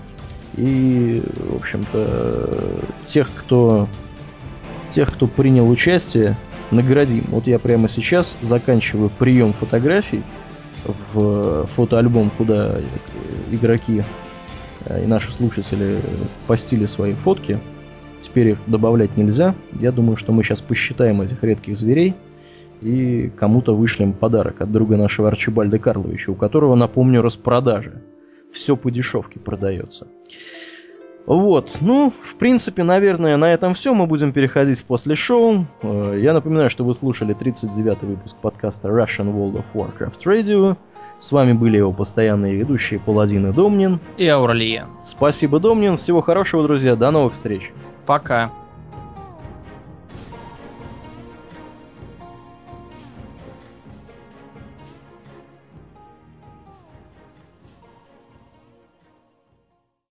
И, в общем-то, тех, кто принял участие, наградим. Вот я прямо сейчас заканчиваю прием фотографий в фотоальбом, куда игроки и наши слушатели постили свои фотки. Теперь их добавлять нельзя. Я думаю, что мы сейчас посчитаем этих редких зверей и кому-то вышлем подарок от друга нашего Арчибальда Карловича, у которого, напомню, распродажи. Все по дешевке продается. Вот, ну, в принципе, наверное, на этом все. Мы будем переходить после шоу. Я напоминаю, что вы слушали 39-й выпуск подкаста Russian World of Warcraft Radio. С вами были его постоянные ведущие Паладин и Домнин. И Ауралия. Спасибо, Домнин. Всего хорошего, друзья. До новых встреч. Пока.